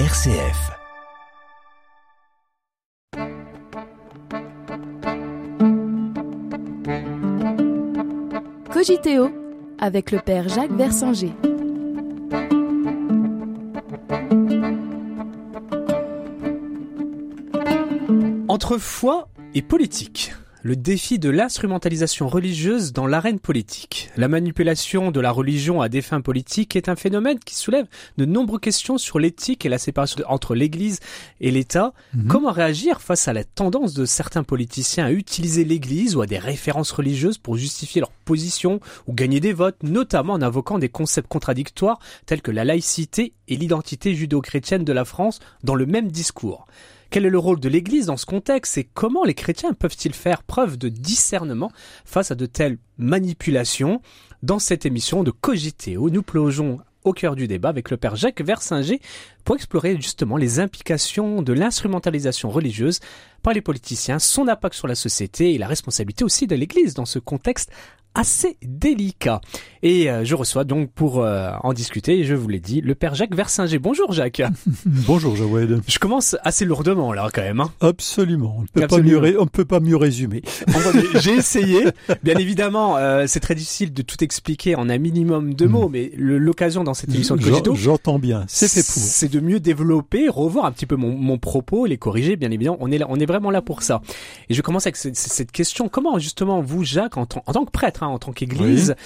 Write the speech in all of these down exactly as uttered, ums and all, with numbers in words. R C F. Cogitéo avec le Père Jacques Wersinger. Entre foi et politique, le défi de l'instrumentalisation religieuse dans l'arène politique. La manipulation de la religion à des fins politiques est un phénomène qui soulève de nombreuses questions sur l'éthique et la séparation entre l'Église et l'État. Mmh. Comment réagir face à la tendance de certains politiciens à utiliser l'Église ou à des références religieuses pour justifier leur position ou gagner des votes, notamment en invoquant des concepts contradictoires tels que la laïcité et l'identité judéo-chrétienne de la France dans le même discours ? Quel est le rôle de l'Église dans ce contexte et comment les chrétiens peuvent-ils faire preuve de discernement face à de telles manipulations ? Dans cette émission de Cogitéo, nous plongeons au cœur du débat avec le Père Jacques Wersinger pour explorer justement les implications de l'instrumentalisation religieuse par les politiciens, son impact sur la société et la responsabilité aussi de l'Église dans ce contexte assez délicat. Et euh, je reçois donc pour euh, en discuter, je vous l'ai dit, le Père Jacques Wersinger. Bonjour Jacques. Bonjour Joël. Je commence assez lourdement là quand même. Hein. Absolument. On ne peut, ré- peut pas mieux résumer. Enfin, j'ai essayé. Bien évidemment, euh, c'est très difficile de tout expliquer en un minimum de mots, mmh. mais le, l'occasion dans cette émission de Cogito, j'entends bien, c'est fait pour. C'est de mieux développer, revoir un petit peu mon, mon propos, les corriger, bien évidemment. On est, là, on est vraiment là pour ça. Et je commence avec cette, cette question. Comment justement vous, Jacques, en, t- en tant que prêtre, en tant qu'église,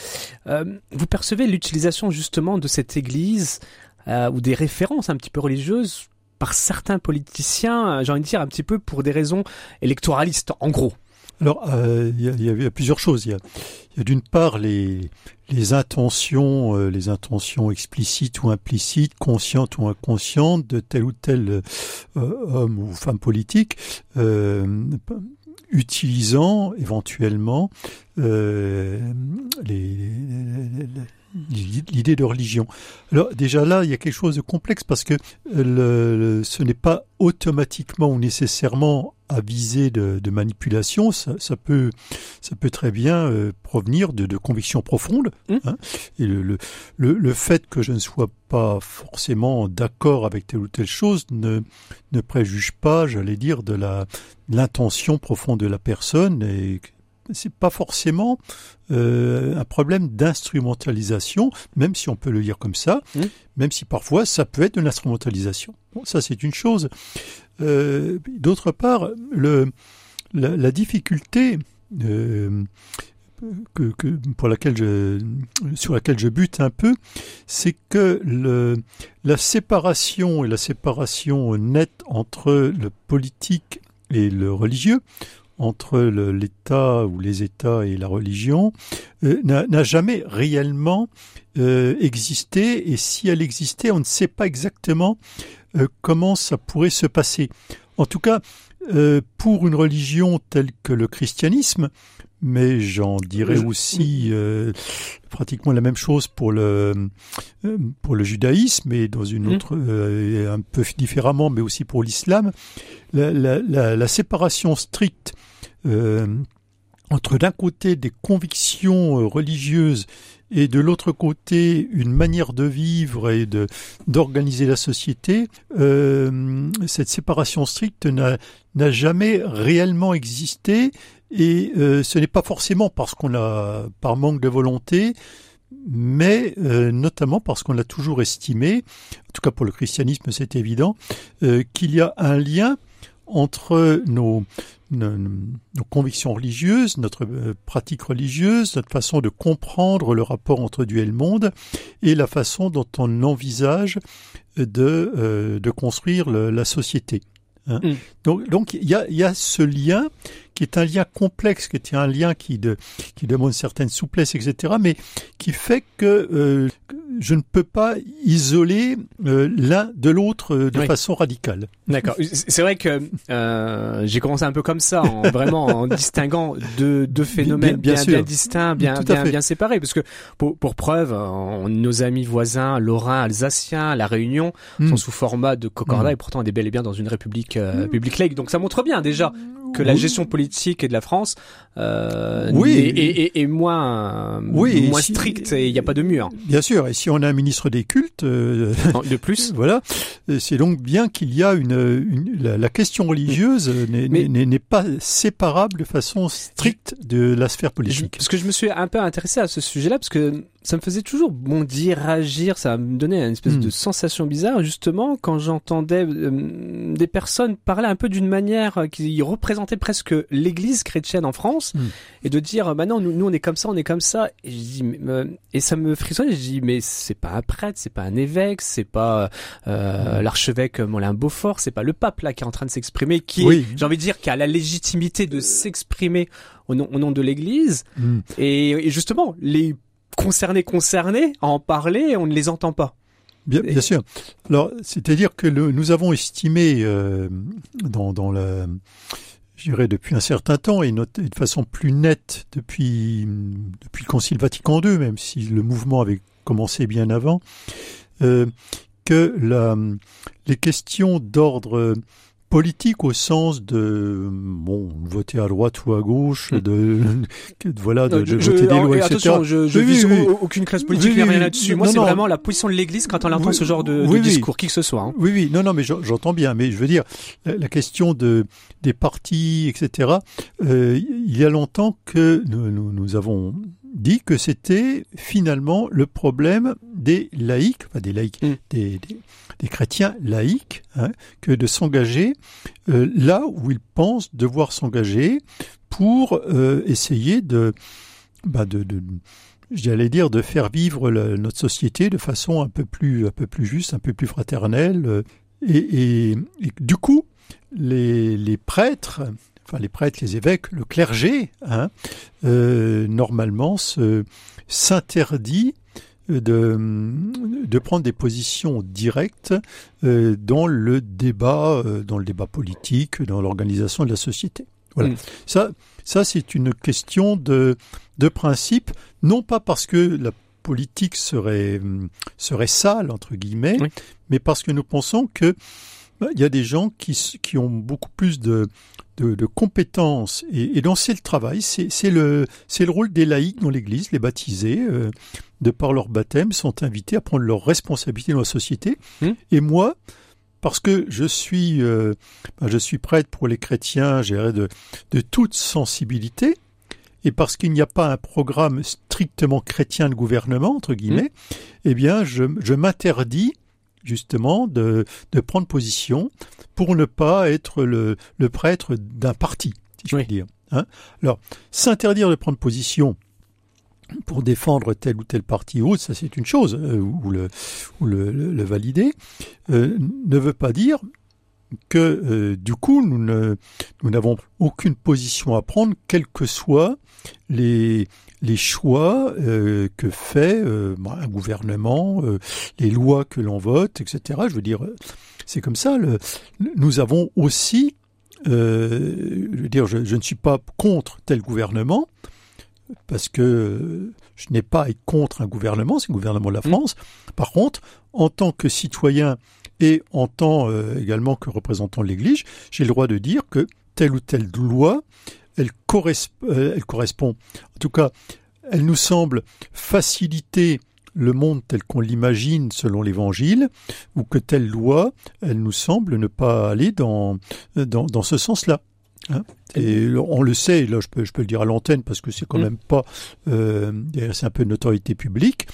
oui. euh, vous percevez l'utilisation justement de cette église euh, ou des références un petit peu religieuses par certains politiciens, j'ai envie de dire un petit peu pour des raisons électoralistes en gros? Alors, il euh, y, y a plusieurs choses. Il y a, y a d'une part les, les intentions, euh, les intentions explicites ou implicites, conscientes ou inconscientes de tel ou tel euh, homme ou femme politique, euh, utilisant éventuellement euh, les, les, l'idée de religion. Alors déjà là, il y a quelque chose de complexe parce que le, le, ce n'est pas automatiquement ou nécessairement à viser de, de manipulation, ça, ça peut, ça peut très bien euh, provenir de, de convictions profondes. Mmh. Hein, et le, le, le, le fait que je ne sois pas forcément d'accord avec telle ou telle chose ne, ne préjuge pas, j'allais dire, de la, de l'intention profonde de la personne. Et c'est pas forcément euh, un problème d'instrumentalisation, même si on peut le dire comme ça, mmh. même si parfois ça peut être de l'instrumentalisation. Bon, ça c'est une chose. Euh, d'autre part, le, la, la difficulté euh, que, que, pour laquelle je, sur laquelle je bute un peu, c'est que le, la séparation et la séparation nette entre le politique et le religieux, entre le, l'État ou les États et la religion, euh, n'a, n'a jamais réellement euh, existé. Et si elle existait, on ne sait pas exactement euh, comment ça pourrait se passer. En tout cas, euh, pour une religion telle que le christianisme, mais j'en dirais aussi euh, pratiquement la même chose pour le euh, pour le judaïsme et dans une autre euh, un peu différemment, mais aussi pour l'islam, la, la, la, la séparation stricte euh, entre d'un côté des convictions religieuses et de l'autre côté une manière de vivre et de d'organiser la société, euh, cette séparation stricte n'a n'a jamais réellement existé. Et euh, ce n'est pas forcément parce qu'on a, par manque de volonté, mais euh, notamment parce qu'on a toujours estimé, en tout cas pour le christianisme c'est évident, euh, qu'il y a un lien entre nos, nos, nos convictions religieuses, notre euh, pratique religieuse, notre façon de comprendre le rapport entre Dieu et le monde, et la façon dont on envisage de, euh, de construire le, la société. Hein. Mmh. Donc, donc il y a, y a ce lien qui est un lien complexe, qui est un lien qui, de, qui demande certaines souplesses, et cetera, mais qui fait que euh, je ne peux pas isoler euh, l'un de l'autre euh, de oui. façon radicale. D'accord. C'est vrai que euh, j'ai commencé un peu comme ça, en, vraiment en distinguant deux, deux phénomènes bien, bien, bien, bien, bien distincts, bien, bien, bien séparés, parce que pour, pour preuve, on, nos amis voisins, lorrains, alsaciens, la Réunion, mmh. sont sous format de Cocorda, mmh. et pourtant on est bel et bien dans une république euh, mmh. publique laïque. Donc ça montre bien déjà que la gestion politique et de la France euh, oui. est, est, est, est moins, oui, moins si, stricte et il n'y a pas de mur. Bien sûr, et si on a un ministre des cultes euh, de plus, voilà, c'est donc bien qu'il y a une, une la, la question religieuse n'est, mais, n'est, n'est pas séparable de façon stricte de la sphère politique. Parce que je me suis un peu intéressé à ce sujet-là parce que ça me faisait toujours bondir, agir, ça me donnait une espèce mmh. de sensation bizarre justement quand j'entendais euh, des personnes parler un peu d'une manière qui représentait presque l'Église chrétienne en France mmh. et de dire bah non nous, nous on est comme ça, on est comme ça et, je dis, mais, euh, et ça me frissonnait, je dis mais c'est pas un prêtre, c'est pas un évêque, c'est pas euh, mmh. l'archevêque Moulins-Beaufort, c'est pas le pape là qui est en train de s'exprimer, qui oui. est, j'ai envie de dire qui a la légitimité de s'exprimer au nom, au nom de l'Église mmh. et, et justement les concernés, concernés, à en parler, on ne les entend pas. Bien, bien sûr. Alors, c'est-à-dire que le, nous avons estimé, euh, dans, dans la, je dirais depuis un certain temps, et, not- et de façon plus nette depuis, depuis le Concile Vatican deux, même si le mouvement avait commencé bien avant, euh, que la, les questions d'ordre politique au sens de bon voter à droite ou à gauche, de, de, de voilà de, de je, voter des lois, et cetera. Attention, je ne oui, vise oui, oui. aucune classe politique, oui, oui, rien là-dessus. Moi, non, c'est non. vraiment la position de l'Église quand on entend oui, ce genre de, oui, de oui. discours, qui que ce soit. Hein. Oui, oui, non, non, mais j'entends bien. Mais je veux dire, la, la question de des partis, et cetera. Euh, il y a longtemps que nous, nous, nous avons dit que c'était finalement le problème des laïcs, enfin des laïcs, mm. des, des des chrétiens laïcs, hein, que de s'engager euh, là où ils pensent devoir s'engager pour euh, essayer de, bah de, de, j'allais dire, de faire vivre la, notre société de façon un peu plus, un peu plus juste, un peu plus fraternelle. Euh, et, et, et du coup, les, les prêtres, enfin les prêtres, les évêques, le clergé, hein, euh, normalement, se, s'interdit De, de prendre des positions directes euh, dans le débat, euh, dans le débat politique, dans l'organisation de la société. Voilà. Mmh. Ça, ça c'est une question de, de principe, non pas parce que la politique serait, serait sale, entre guillemets, oui. mais parce que nous pensons que bah, y a des gens qui, qui ont beaucoup plus de, de, de compétences. Et, et donc, c'est le travail, c'est, c'est, le, c'est le rôle des laïcs dans l'Église, les baptisés, euh, de par leur baptême, sont invités à prendre leurs responsabilités dans la société. Mmh. Et moi, parce que je suis, euh, je suis prêtre pour les chrétiens, j'ai de, de toute sensibilité, et parce qu'il n'y a pas un programme strictement chrétien de gouvernement, entre guillemets, mmh. eh bien, je, je m'interdis justement de, de prendre position pour ne pas être le, le prêtre d'un parti, si je puis dire. Hein ? Alors, s'interdire de prendre position pour défendre tel ou tel parti ou autre, ça c'est une chose, euh, ou, le, ou le, le, le valider, euh, ne veut pas dire que euh, du coup nous, ne, nous n'avons aucune position à prendre, quels que soient les, les choix euh, que fait euh, un gouvernement, euh, les lois que l'on vote, et cetera. Je veux dire, c'est comme ça, le, nous avons aussi, euh, je veux dire, je, je ne suis pas contre tel gouvernement, parce que je n'ai pas à être contre un gouvernement, c'est le gouvernement de la France. Par contre, en tant que citoyen et en tant euh, également que représentant de l'Église, j'ai le droit de dire que telle ou telle loi, elle, corresp- euh, elle correspond, en tout cas, elle nous semble faciliter le monde tel qu'on l'imagine selon l'Évangile, ou que telle loi, elle nous semble ne pas aller dans, dans, dans ce sens-là. Hein, et on le sait, là je peux, je peux le dire à l'antenne parce que c'est quand mmh. même pas, euh, c'est un peu une notoriété publique,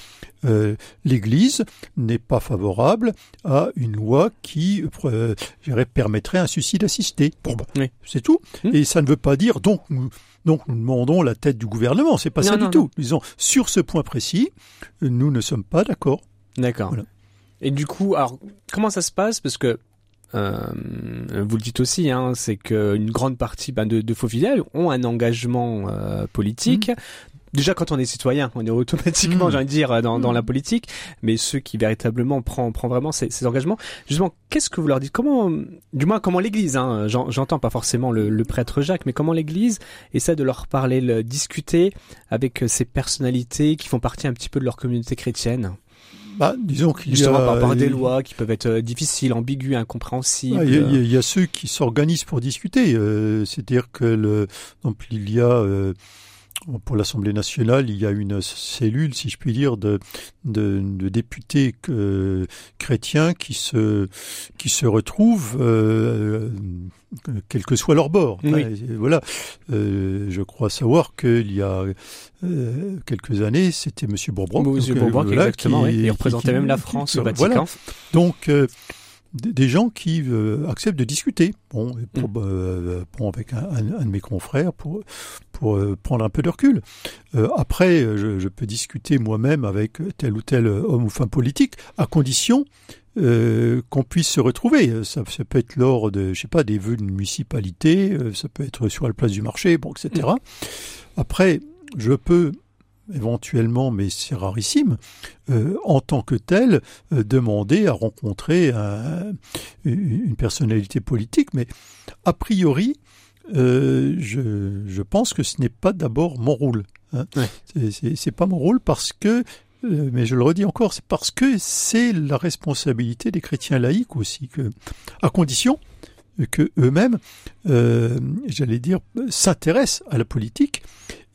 euh, l'Église n'est pas favorable à une loi qui euh, je dirais, permettrait un suicide assisté. Bon, bah, oui. c'est tout. Mmh. Et ça ne veut pas dire donc nous, donc nous demandons la tête du gouvernement, c'est pas non, ça non, du non. tout. Disons, sur ce point précis, nous ne sommes pas d'accord. D'accord. Voilà. Et du coup, alors comment ça se passe parce que Euh, vous le dites aussi, hein, c'est qu'une grande partie ben, de, de faux fidèles ont un engagement euh, politique. Mmh. Déjà, quand on est citoyen, on est automatiquement, mmh. j'ai envie de dire, dans, dans la politique. Mais ceux qui véritablement prend, prend vraiment ces, ces engagements, justement, qu'est-ce que vous leur dites ? Comment, du moins, comment l'Église, hein, j'entends pas forcément le, le prêtre Jacques, mais comment l'Église essaie de leur parler, le, discuter avec ces personnalités qui font partie un petit peu de leur communauté chrétienne ? Bah, disons qu'il Justement y a, par rapport à des lois qui peuvent être difficiles, ambiguës, incompréhensibles. Il y a, il y a ceux qui s'organisent pour discuter. Euh, c'est-à-dire que le, donc, il y a... Euh, Pour l'Assemblée nationale, il y a une cellule, si je puis dire, de, de, de députés euh, chrétiens qui se, qui se retrouvent, euh, quel que soit leur bord. Oui. Enfin, voilà. Euh, je crois savoir qu'il y a euh, quelques années, c'était Monsieur Bourbon. Monsieur Bourbon, euh, voilà, exactement, qui, oui. Il représentait qui, même la France qui, au Vatican. Voilà. Donc... Euh, des gens qui euh, acceptent de discuter, bon, pour, euh, bon avec un, un, un de mes confrères, pour, pour euh, prendre un peu de recul. Euh, après, je, je peux discuter moi-même avec tel ou tel homme ou femme politique, à condition euh, qu'on puisse se retrouver. Ça, ça peut être lors de, je sais pas, des vœux d'une municipalité, ça peut être sur la place du marché, bon, et cetera. Après, je peux... éventuellement, mais c'est rarissime, euh, en tant que tel, euh, demander à rencontrer un, une personnalité politique. Mais a priori, euh, je, je pense que ce n'est pas d'abord mon rôle. Hein. Ouais. C'est, c'est, c'est pas mon rôle parce que, euh, mais je le redis encore, c'est parce que c'est la responsabilité des chrétiens laïcs aussi, que, à condition que eux-mêmes, euh, j'allais dire, s'intéressent à la politique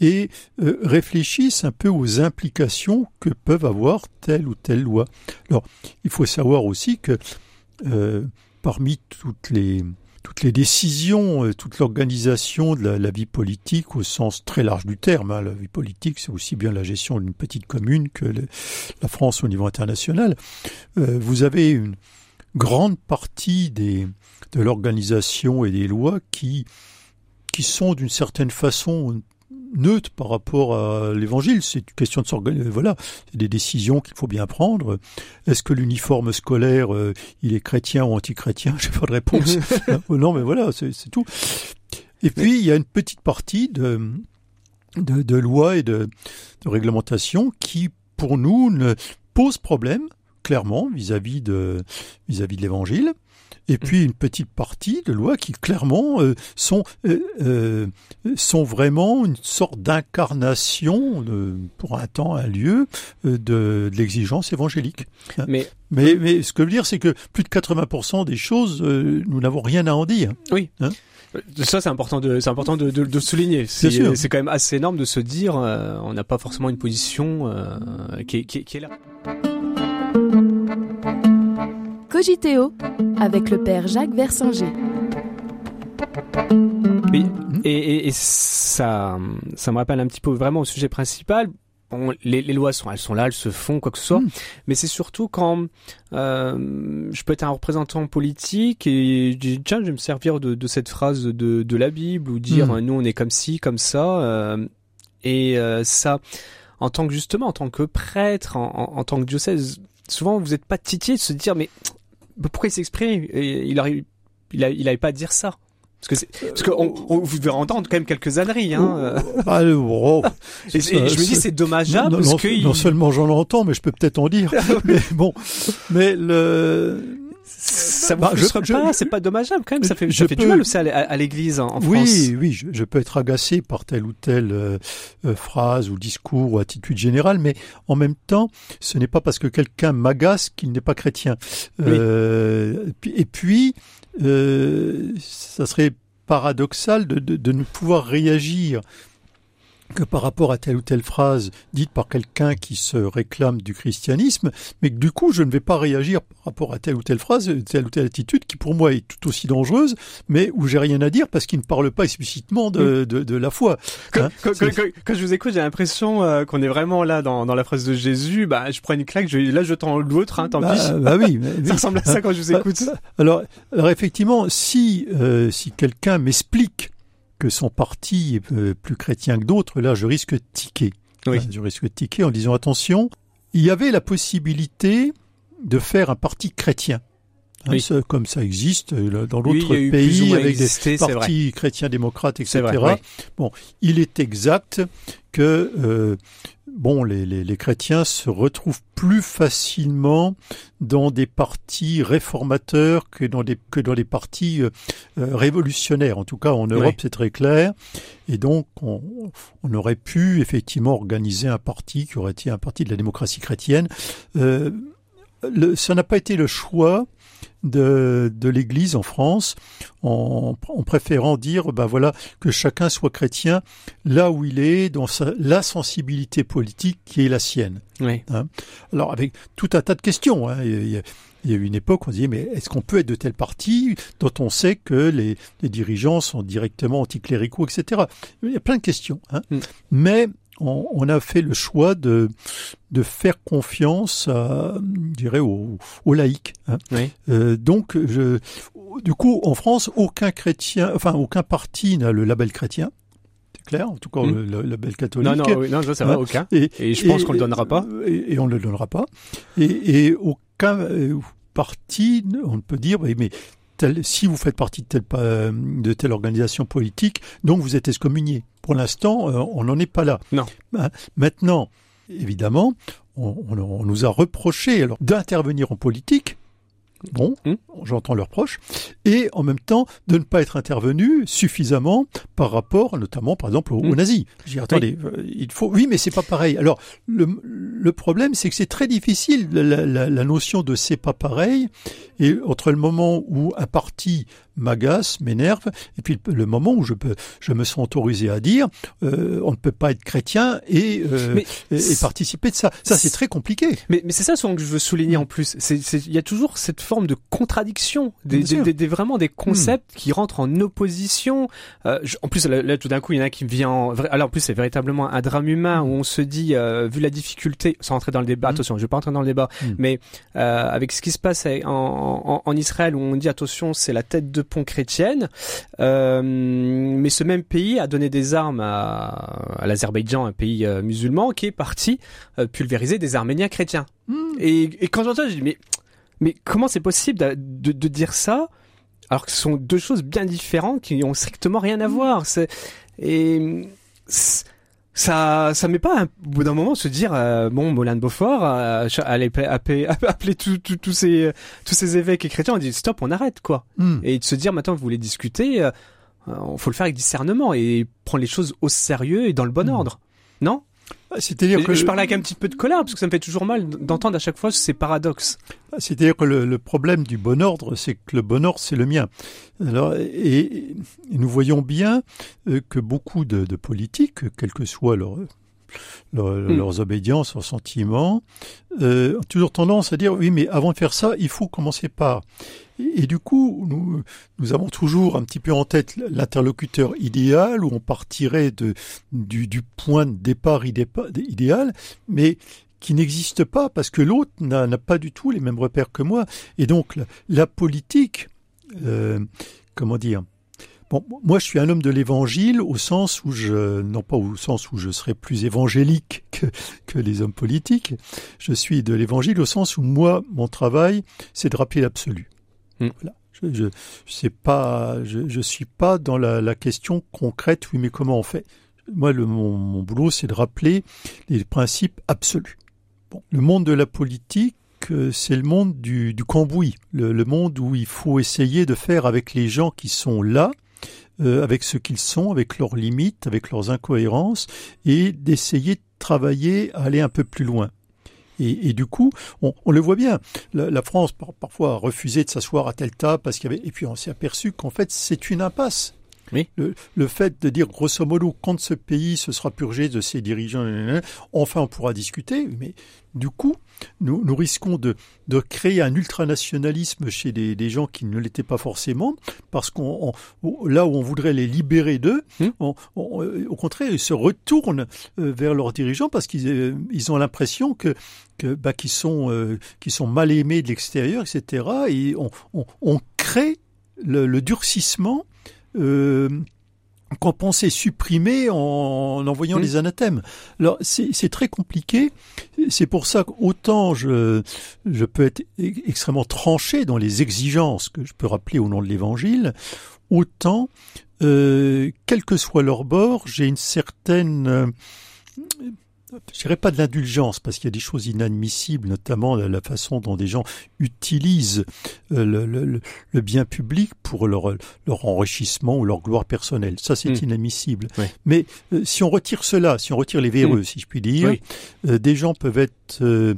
et euh, réfléchissent un peu aux implications que peuvent avoir telle ou telle loi. Alors, il faut savoir aussi que euh, parmi toutes les toutes les décisions, euh, toute l'organisation de la, la vie politique au sens très large du terme, hein, la vie politique, c'est aussi bien la gestion d'une petite commune que le, la France au niveau international. Euh, vous avez une grande partie des de l'organisation et des lois qui qui sont d'une certaine façon neutre par rapport à l'Évangile. C'est une question de s'organiser. Voilà, c'est des décisions qu'il faut bien prendre. Est-ce que l'uniforme scolaire, euh, il est chrétien ou anti-chrétien ? J'ai pas de réponse. Non, mais voilà, c'est, c'est tout. Et puis, il y a une petite partie de, de, de lois et de, de réglementations qui, pour nous, ne posent problème, clairement, vis-à-vis de, vis-à-vis de l'Évangile. Et puis une petite partie de lois qui clairement euh, sont euh, euh, sont vraiment une sorte d'incarnation de, pour un temps, un lieu de, de l'exigence évangélique. Mais mais mais ce que je veux dire, c'est que plus de quatre-vingts pour cent des choses, euh, nous n'avons rien à en dire. Oui. Hein ? Ça, c'est important de, c'est important de, de, de souligner. C'est, c'est, c'est quand même assez énorme de se dire, euh, on n'a pas forcément une position euh, qui, qui, qui est là. Cogitéo avec le père Jacques Wersinger. Oui, et, et, et ça, ça me rappelle un petit peu vraiment au sujet principal. On, les, les lois sont, elles sont là, elles se font, quoi que ce soit. Mmh. Mais c'est surtout quand euh, je peux être un représentant politique et je dis tiens, je vais me servir de, de cette phrase de, de la Bible ou dire mmh. nous on est comme ci, comme ça euh, et euh, ça. En tant que justement, en tant que prêtre, en, en, en tant que diocèse. Souvent, vous n'êtes pas titillé de se dire mais pourquoi il s'exprime ? Il n'avait il il il pas à dire ça. Parce que, parce que on, on, vous devez entendre quand même quelques âneries. Hein. Ah, oh, et, et je me dis c'est dommageable. Non, parce non, que non, il... non seulement j'en entends, mais je peux peut-être en dire. Mais bon, mais le... ça ne bah, je, je, pas, je, c'est pas dommageable quand même. Ça fait, ça fait peux, du mal aussi à, à, à l'Église en, en oui, France. Oui, oui, je, je peux être agacé par telle ou telle euh, phrase ou discours ou attitude générale, mais en même temps, ce n'est pas parce que quelqu'un m'agace qu'il n'est pas chrétien. Euh, oui. Et puis, euh, ça serait paradoxal de, de, de ne pouvoir réagir que par rapport à telle ou telle phrase dite par quelqu'un qui se réclame du christianisme, mais que du coup, je ne vais pas réagir par rapport à telle ou telle phrase, telle ou telle attitude qui pour moi est tout aussi dangereuse, mais où j'ai rien à dire parce qu'il ne parle pas explicitement de, de, de la foi. Quand, hein, quand, quand, quand je vous écoute, j'ai l'impression euh, qu'on est vraiment là dans, dans la phrase de Jésus, bah, je prends une claque, je, là je tends l'autre, hein, tant bah, pis. Bah oui, mais, ça ressemble à ça quand je vous écoute. Alors, alors effectivement, si, euh, si quelqu'un m'explique que son parti est plus chrétien que d'autres, là, je risque de tiquer. Oui. Je risque de tiquer en disant, attention, il y avait la possibilité de faire un parti chrétien. Hein, oui. Ça, comme ça existe dans d'autres oui, pays avec existé, des partis chrétiens-démocrates, et cetera. Vrai, oui. Bon, il est exact que euh, bon, les, les, les chrétiens se retrouvent plus facilement dans des partis réformateurs que dans des que dans des partis euh, révolutionnaires. En tout cas, en Europe, oui. C'est très clair. Et donc, on, on aurait pu effectivement organiser un parti qui aurait été un parti de la démocratie chrétienne. Euh, le, ça n'a pas été le choix de, de l'Église en France, en, en préférant dire, ben voilà, que chacun soit chrétien là où il est, dans sa, la sensibilité politique qui est la sienne. Oui. Hein? Alors, avec tout un tas de questions, hein. Il y a, il y a eu une époque où on disait, mais est-ce qu'on peut être de tel parti dont on sait que les, les dirigeants sont directement anticléricaux, et cetera. Il y a plein de questions, hein. Mm. Mais, on, on a fait le choix de, de faire confiance à, je dirais, aux, aux laïcs, hein. Oui. Euh, donc, je, du coup, en France, aucun chrétien, enfin, aucun parti n'a le label chrétien. Clair, en tout cas, mmh. le, le label catholique. Non, non, oui, non, ça, ça va, ah, aucun. Et, et je pense et, qu'on le donnera pas. Et, et on le donnera pas. Et, et aucun euh, parti, on ne peut dire, mais, mais tel, si vous faites partie de telle, euh, de telle organisation politique, donc vous êtes excommunié. Pour l'instant, euh, on n'en est pas là. Non. Maintenant, évidemment, on, on, on nous a reproché alors d'intervenir en politique. Bon, mmh. j'entends leurs proches, et en même temps de ne pas être intervenu suffisamment par rapport, notamment par exemple aux, mmh. aux nazis. Je dis, attendez, oui. il faut. Oui, mais c'est pas pareil. Alors le, le problème, c'est que c'est très difficile la, la, la notion de c'est pas pareil. Et entre le moment où un parti m'agace, m'énerve, et puis le, le moment où je peux, je me sens autorisé à dire, euh, on ne peut pas être chrétien et, euh, et, et participer de ça. Ça, c'est très compliqué. Mais, mais c'est ça souvent que je veux souligner en plus. C'est, c'est, il y a toujours cette forme de contradiction, des, des, des, des vraiment des concepts mmh. qui rentrent en opposition. Euh, je, en plus, là, là, tout d'un coup, il y en a qui me vient. En... Alors, en plus, c'est véritablement un drame humain où on se dit, euh, vu la difficulté, sans entrer dans le débat. Mmh. Attention, je ne vais pas entrer dans le débat, mmh. mais euh, avec ce qui se passe en, en, en Israël, où on dit attention, c'est la tête de pont chrétienne. Euh, mais ce même pays a donné des armes à, à l'Azerbaïdjan, un pays euh, musulman, qui est parti euh, pulvériser des Arméniens chrétiens. Mmh. Et, et quand j'entends, je dis mais Mais comment c'est possible de, de, de dire ça alors que ce sont deux choses bien différentes qui n'ont strictement rien à voir. C'est, et c'est, ça, ça met pas au bout d'un moment se dire euh, bon, Moulins-Beaufort euh, allez appeler, appeler tous ces euh, tous ces évêques et chrétiens, on dit stop, on arrête quoi. Mm. Et de se dire maintenant vous voulez discuter, euh, faut le faire avec discernement et prendre les choses au sérieux et dans le bon mm. ordre, non? C'est-à-dire que je parle avec un petit peu de colère parce que ça me fait toujours mal d'entendre à chaque fois ces paradoxes. C'est-à-dire que le, le problème du bon ordre, c'est que le bon ordre, c'est le mien. Alors, et, et nous voyons bien que beaucoup de, de politiques, quelles que soient leur, leur, mmh. leurs obédiences, leurs sentiments, euh, ont toujours tendance à dire oui, mais avant de faire ça, il faut commencer par. Et du coup, nous, nous avons toujours un petit peu en tête l'interlocuteur idéal où on partirait de, du, du point de départ idéal, mais qui n'existe pas parce que l'autre n'a, n'a pas du tout les mêmes repères que moi. Et donc, la, la politique, euh, comment dire ? Bon, moi, je suis un homme de l'évangile au sens où je, non pas au sens où je serais plus évangélique que, que les hommes politiques. Je suis de l'évangile au sens où moi, mon travail, c'est de rappeler l'absolu. Voilà. Je, je, je sais pas, je, je suis pas dans la, la question concrète. Oui, mais comment on fait? Moi, le, mon, mon boulot, c'est de rappeler les principes absolus. Bon, le monde de la politique, c'est le monde du, du cambouis, le, le monde où il faut essayer de faire avec les gens qui sont là, euh, avec ce qu'ils sont, avec leurs limites, avec leurs incohérences, et d'essayer de travailler à aller un peu plus loin. Et, et du coup, on, on le voit bien. La, la France par, parfois a refusé de s'asseoir à telle table parce qu'il y avait. Et puis on s'est aperçu qu'en fait c'est une impasse. Oui. Le, le fait de dire grosso modo quand ce pays se sera purgé de ses dirigeants, enfin on pourra discuter. Mais du coup, nous, nous risquons de, de créer un ultranationalisme chez des, des gens qui ne l'étaient pas forcément, parce qu'on on, là où on voudrait les libérer d'eux, mmh. on, on, au contraire ils se retournent vers leurs dirigeants parce qu'ils ils ont l'impression que que bah qu'ils sont euh, qu'ils sont mal aimés de l'extérieur, et cetera. Et on, on, on crée le, le durcissement. Euh, qu'on pensait supprimer en, en envoyant mmh. les anathèmes. Alors c'est, c'est très compliqué. C'est pour ça qu'autant je, je peux être extrêmement tranché dans les exigences que je peux rappeler au nom de l'Évangile, autant euh, quel que soit leur bord, j'ai une certaine euh, je dirais pas de l'indulgence, parce qu'il y a des choses inadmissibles, notamment la façon dont des gens utilisent le, le, le bien public pour leur, leur enrichissement ou leur gloire personnelle. Ça, c'est mmh. inadmissible. Oui. Mais euh, si on retire cela, si on retire les véreux, mmh. si je puis dire, oui. euh, des gens peuvent être euh,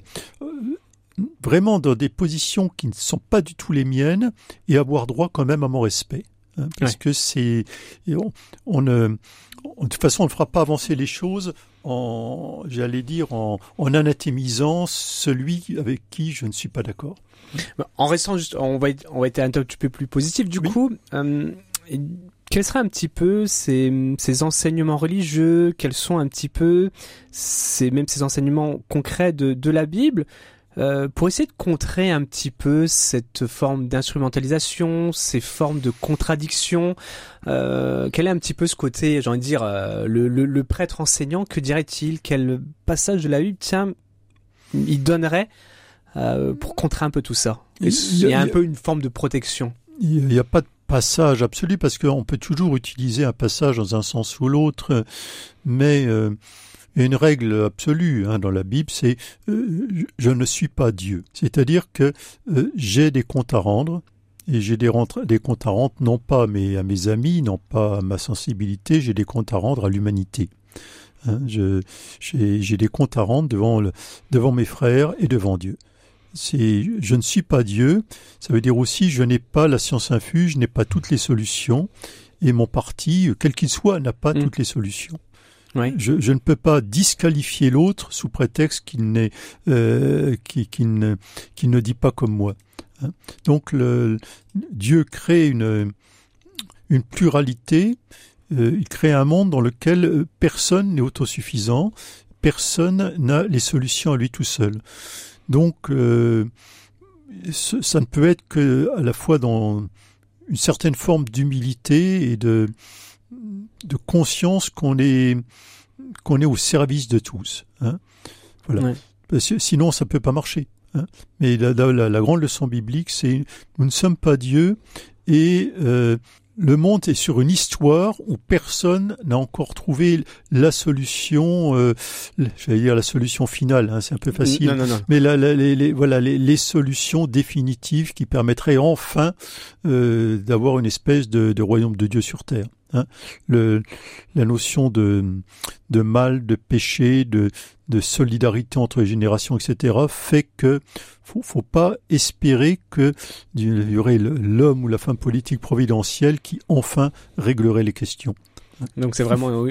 vraiment dans des positions qui ne sont pas du tout les miennes et avoir droit quand même à mon respect. Hein, parce ouais. que c'est, on, on, on, on, de toute façon, on ne fera pas avancer les choses en, j'allais dire, en, en anathémisant celui avec qui je ne suis pas d'accord. En restant juste, on va être, on va être un tout petit peu plus positif. Du oui. coup, euh, quels seraient un petit peu ces, ces enseignements religieux? Quels sont un petit peu ces, même ces enseignements concrets de, de la Bible? Euh, pour essayer de contrer un petit peu cette forme d'instrumentalisation, ces formes de contradiction, euh, quel est un petit peu ce côté, j'ai envie de dire, euh, le, le, le prêtre enseignant, que dirait-il? Quel passage de la Bible, tiens, il donnerait euh, pour contrer un peu tout ça? Il y a un peu une forme de protection. Il n'y a pas de passage absolu, parce qu'on peut toujours utiliser un passage dans un sens ou l'autre, mais... Euh... Une règle absolue hein, dans la Bible, c'est euh, « je ne suis pas Dieu ». C'est-à-dire que euh, j'ai des comptes à rendre, et j'ai des, rentre, des comptes à rendre non pas à mes, à mes amis, non pas à ma sensibilité, j'ai des comptes à rendre à l'humanité. Hein, je, j'ai, j'ai des comptes à rendre devant, le, devant mes frères et devant Dieu. C'est « je ne suis pas Dieu », ça veut dire aussi « je n'ai pas la science infuse, je n'ai pas toutes les solutions, et mon parti, quel qu'il soit, n'a pas mmh. toutes les solutions ». Oui. Je, je ne peux pas disqualifier l'autre sous prétexte qu'il n'est, euh, qu'il, qu'il ne, qu'il ne dit pas comme moi. Hein? Donc le, Dieu crée une, une pluralité, euh, il crée un monde dans lequel personne n'est autosuffisant, personne n'a les solutions à lui tout seul. Donc euh, ce, ça ne peut être que à la fois dans une certaine forme d'humilité et de de conscience qu'on est qu'on est au service de tous. Hein. Voilà. Ouais. Parce que sinon, ça peut pas marcher. Hein. Mais la, la, la grande leçon biblique, c'est nous ne sommes pas Dieu et euh, le monde est sur une histoire où personne n'a encore trouvé la solution. Euh, j'allais dire la solution finale. Hein, c'est un peu facile. Non, non, non. Mais la, la, les, les, voilà les, les solutions définitives qui permettraient enfin euh, d'avoir une espèce de, de royaume de Dieu sur terre. Hein, le, la notion de, de mal, de péché, de, de solidarité entre les générations, et cetera, fait que faut, faut pas espérer que il y aurait l'homme ou la femme politique providentielle qui enfin réglerait les questions. Donc c'est vraiment,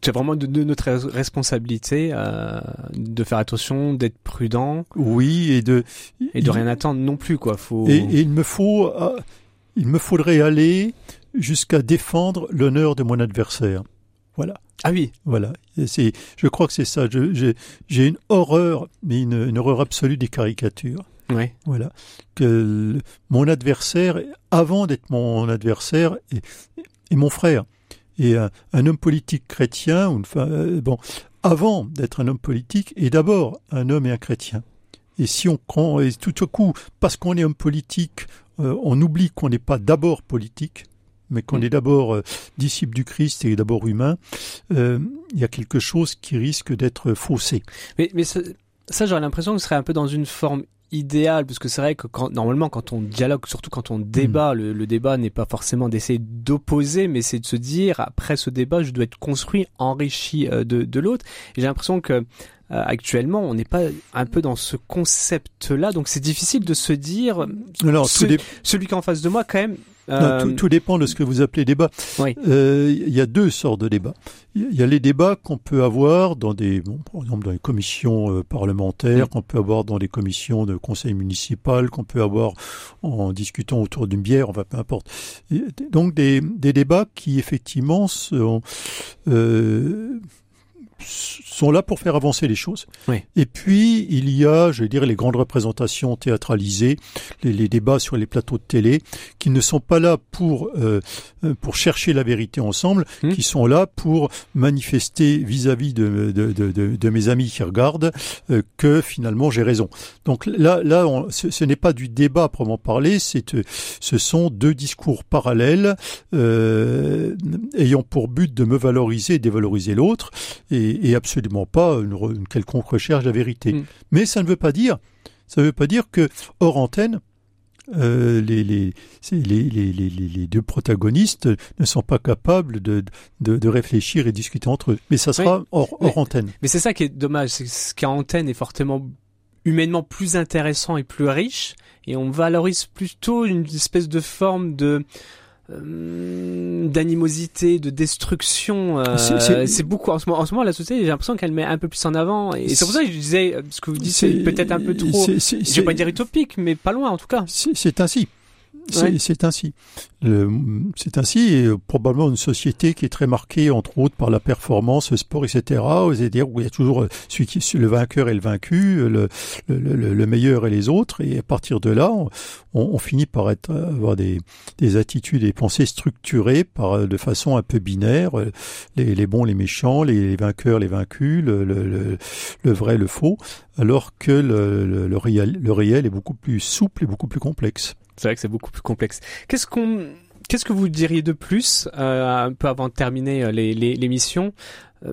c'est vraiment de, de notre responsabilité euh, de faire attention, d'être prudent. Oui, et de et de il, rien attendre non plus quoi. Faut... Et, et il me faut, il me faudrait aller jusqu'à défendre l'honneur de mon adversaire. Voilà. Ah oui. Voilà. Et c'est, je crois que c'est ça. Je, je, j'ai une horreur, mais une, une horreur absolue des caricatures. Oui. Voilà. Que le, mon adversaire, avant d'être mon adversaire, est, est mon frère. Et un, un homme politique chrétien, ou une femme, bon, avant d'être un homme politique, est d'abord un homme et un chrétien. Et si on prend, et tout au coup, parce qu'on est homme politique, euh, on oublie qu'on n'est pas d'abord politique, mais qu'on est d'abord euh, disciple du Christ et d'abord humain, euh, il y a quelque chose qui risque d'être faussé. Mais, mais ça, ça, j'aurais l'impression que ce serait un peu dans une forme idéale, parce que c'est vrai que quand, normalement, quand on dialogue, surtout quand on débat, mmh. le, le débat n'est pas forcément d'essayer d'opposer, mais c'est de se dire, après ce débat, je dois être construit, enrichi euh, de, de l'autre. Et j'ai l'impression que, Euh, actuellement, on n'est pas un peu dans ce concept-là, donc c'est difficile de se dire non, ce, dé... celui qui est en face de moi, quand même. Euh... Non, tout, tout dépend de ce que vous appelez débat. Oui. Euh, y a deux sortes de débats. Il y a les débats qu'on peut avoir dans des, bon, par exemple, dans les commissions euh, parlementaires, oui. qu'on peut avoir dans les commissions de conseil municipal, qu'on peut avoir en discutant autour d'une bière, enfin peu importe. Et, donc des, des débats qui effectivement sont euh, sont là pour faire avancer les choses. Oui. Et puis, il y a, je vais dire, les grandes représentations théâtralisées, les, les débats sur les plateaux de télé, qui ne sont pas là pour euh, pour chercher la vérité ensemble, mmh. qui sont là pour manifester vis-à-vis de, de, de, de, de mes amis qui regardent euh, que, finalement, j'ai raison. Donc là, là on, ce, ce n'est pas du débat à proprement parler, c'est, euh, ce sont deux discours parallèles euh, ayant pour but de me valoriser et dévaloriser l'autre. Et et, et absolument pas une, une quelconque recherche de la vérité. Mmh. Mais ça ne veut pas dire, ça ne veut pas dire que, hors antenne, Euh, les, les, les, les, les, les deux protagonistes ne sont pas capables de, de, de réfléchir et discuter entre eux. Mais ça sera oui, hors, hors mais, antenne. Mais c'est ça qui est dommage, c'est ce qui en antenne est fortement humainement plus intéressant et plus riche, et on valorise plutôt une espèce de forme de euh, d'animosité, de destruction. Euh, c'est, c'est... c'est beaucoup en ce moment. En ce moment, la société, j'ai l'impression qu'elle met un peu plus en avant. Et c'est, c'est pour ça que je disais ce que vous dites, c'est, c'est peut-être un peu trop. C'est, c'est, je vais pas dire utopique, mais pas loin en tout cas. C'est, c'est ainsi. C'est, ouais. c'est ainsi. Le, c'est ainsi. Et probablement une société qui est très marquée, entre autres, par la performance, le sport, et cetera. C'est-à-dire où il y a toujours celui qui, le vainqueur et le vaincu, le, le, le, le meilleur et les autres. Et à partir de là, on, on, on finit par être, avoir des, des attitudes et des pensées structurées par, de façon un peu binaire. Les, les bons, les méchants, les, les vainqueurs, les vaincus, le, le, le, le vrai, le faux. Alors que le, le, le réel, le réel est beaucoup plus souple et beaucoup plus complexe. C'est vrai que c'est beaucoup plus complexe. Qu'est-ce qu'on, qu'est-ce que vous diriez de plus, euh, un peu avant de terminer les, les, l'émission, euh,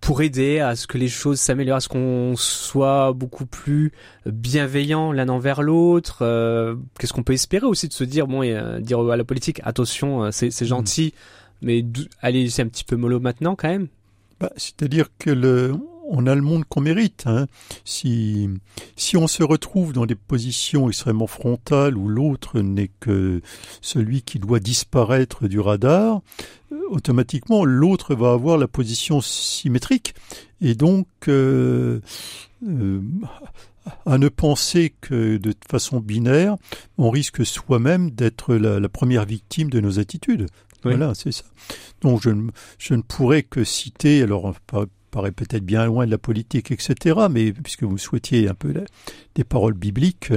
pour aider à ce que les choses s'améliorent, à ce qu'on soit beaucoup plus bienveillant l'un envers l'autre, euh, qu'est-ce qu'on peut espérer aussi de se dire, bon, et euh, dire à la politique, attention, c'est, c'est gentil, mmh. mais d- allez, c'est un petit peu mollo maintenant quand même. Bah, c'est-à-dire que le, on a le monde qu'on mérite. Hein. Si, si on se retrouve dans des positions extrêmement frontales où l'autre n'est que celui qui doit disparaître du radar, automatiquement l'autre va avoir la position symétrique. Et donc, euh, euh, à ne penser que de façon binaire, on risque soi-même d'être la, la première victime de nos attitudes. Oui. Voilà, c'est ça. Donc, je, je ne pourrais que citer... alors pas, paraît peut-être bien loin de la politique, et cetera. Mais puisque vous souhaitiez un peu la, des paroles bibliques,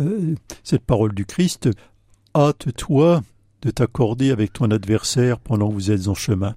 euh, cette parole du Christ, « Hâte-toi de t'accorder avec ton adversaire pendant que vous êtes en chemin ».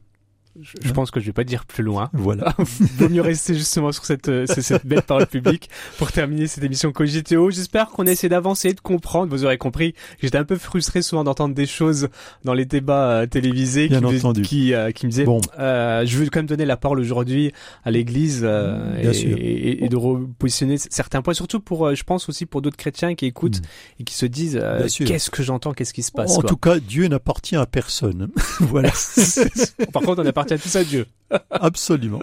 Je, je pense que je vais pas dire plus loin. Voilà. Vaut mieux rester justement sur cette, euh, cette belle parole publique pour terminer cette émission Cogitéo. J'espère qu'on a essayé d'avancer et de comprendre. Vous aurez compris, j'étais un peu frustré souvent d'entendre des choses dans les débats euh, télévisés qui me, qui, euh, qui me disaient, bon. euh, je veux quand même donner la parole aujourd'hui à l'église, euh, et, et, et de repositionner certains points, surtout pour, euh, je pense aussi pour d'autres chrétiens qui écoutent mmh. et qui se disent, euh, qu'est-ce que j'entends, qu'est-ce qui se passe? En quoi. Tout cas, Dieu n'appartient à personne. Voilà. Par contre, on a à tous à Dieu. Absolument.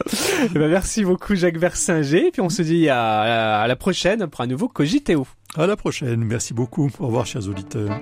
Ben merci beaucoup Jacques Wersinger, puis on se dit à, à, à la prochaine pour un nouveau Cogitéo. À la prochaine, merci beaucoup. Au revoir chers auditeurs.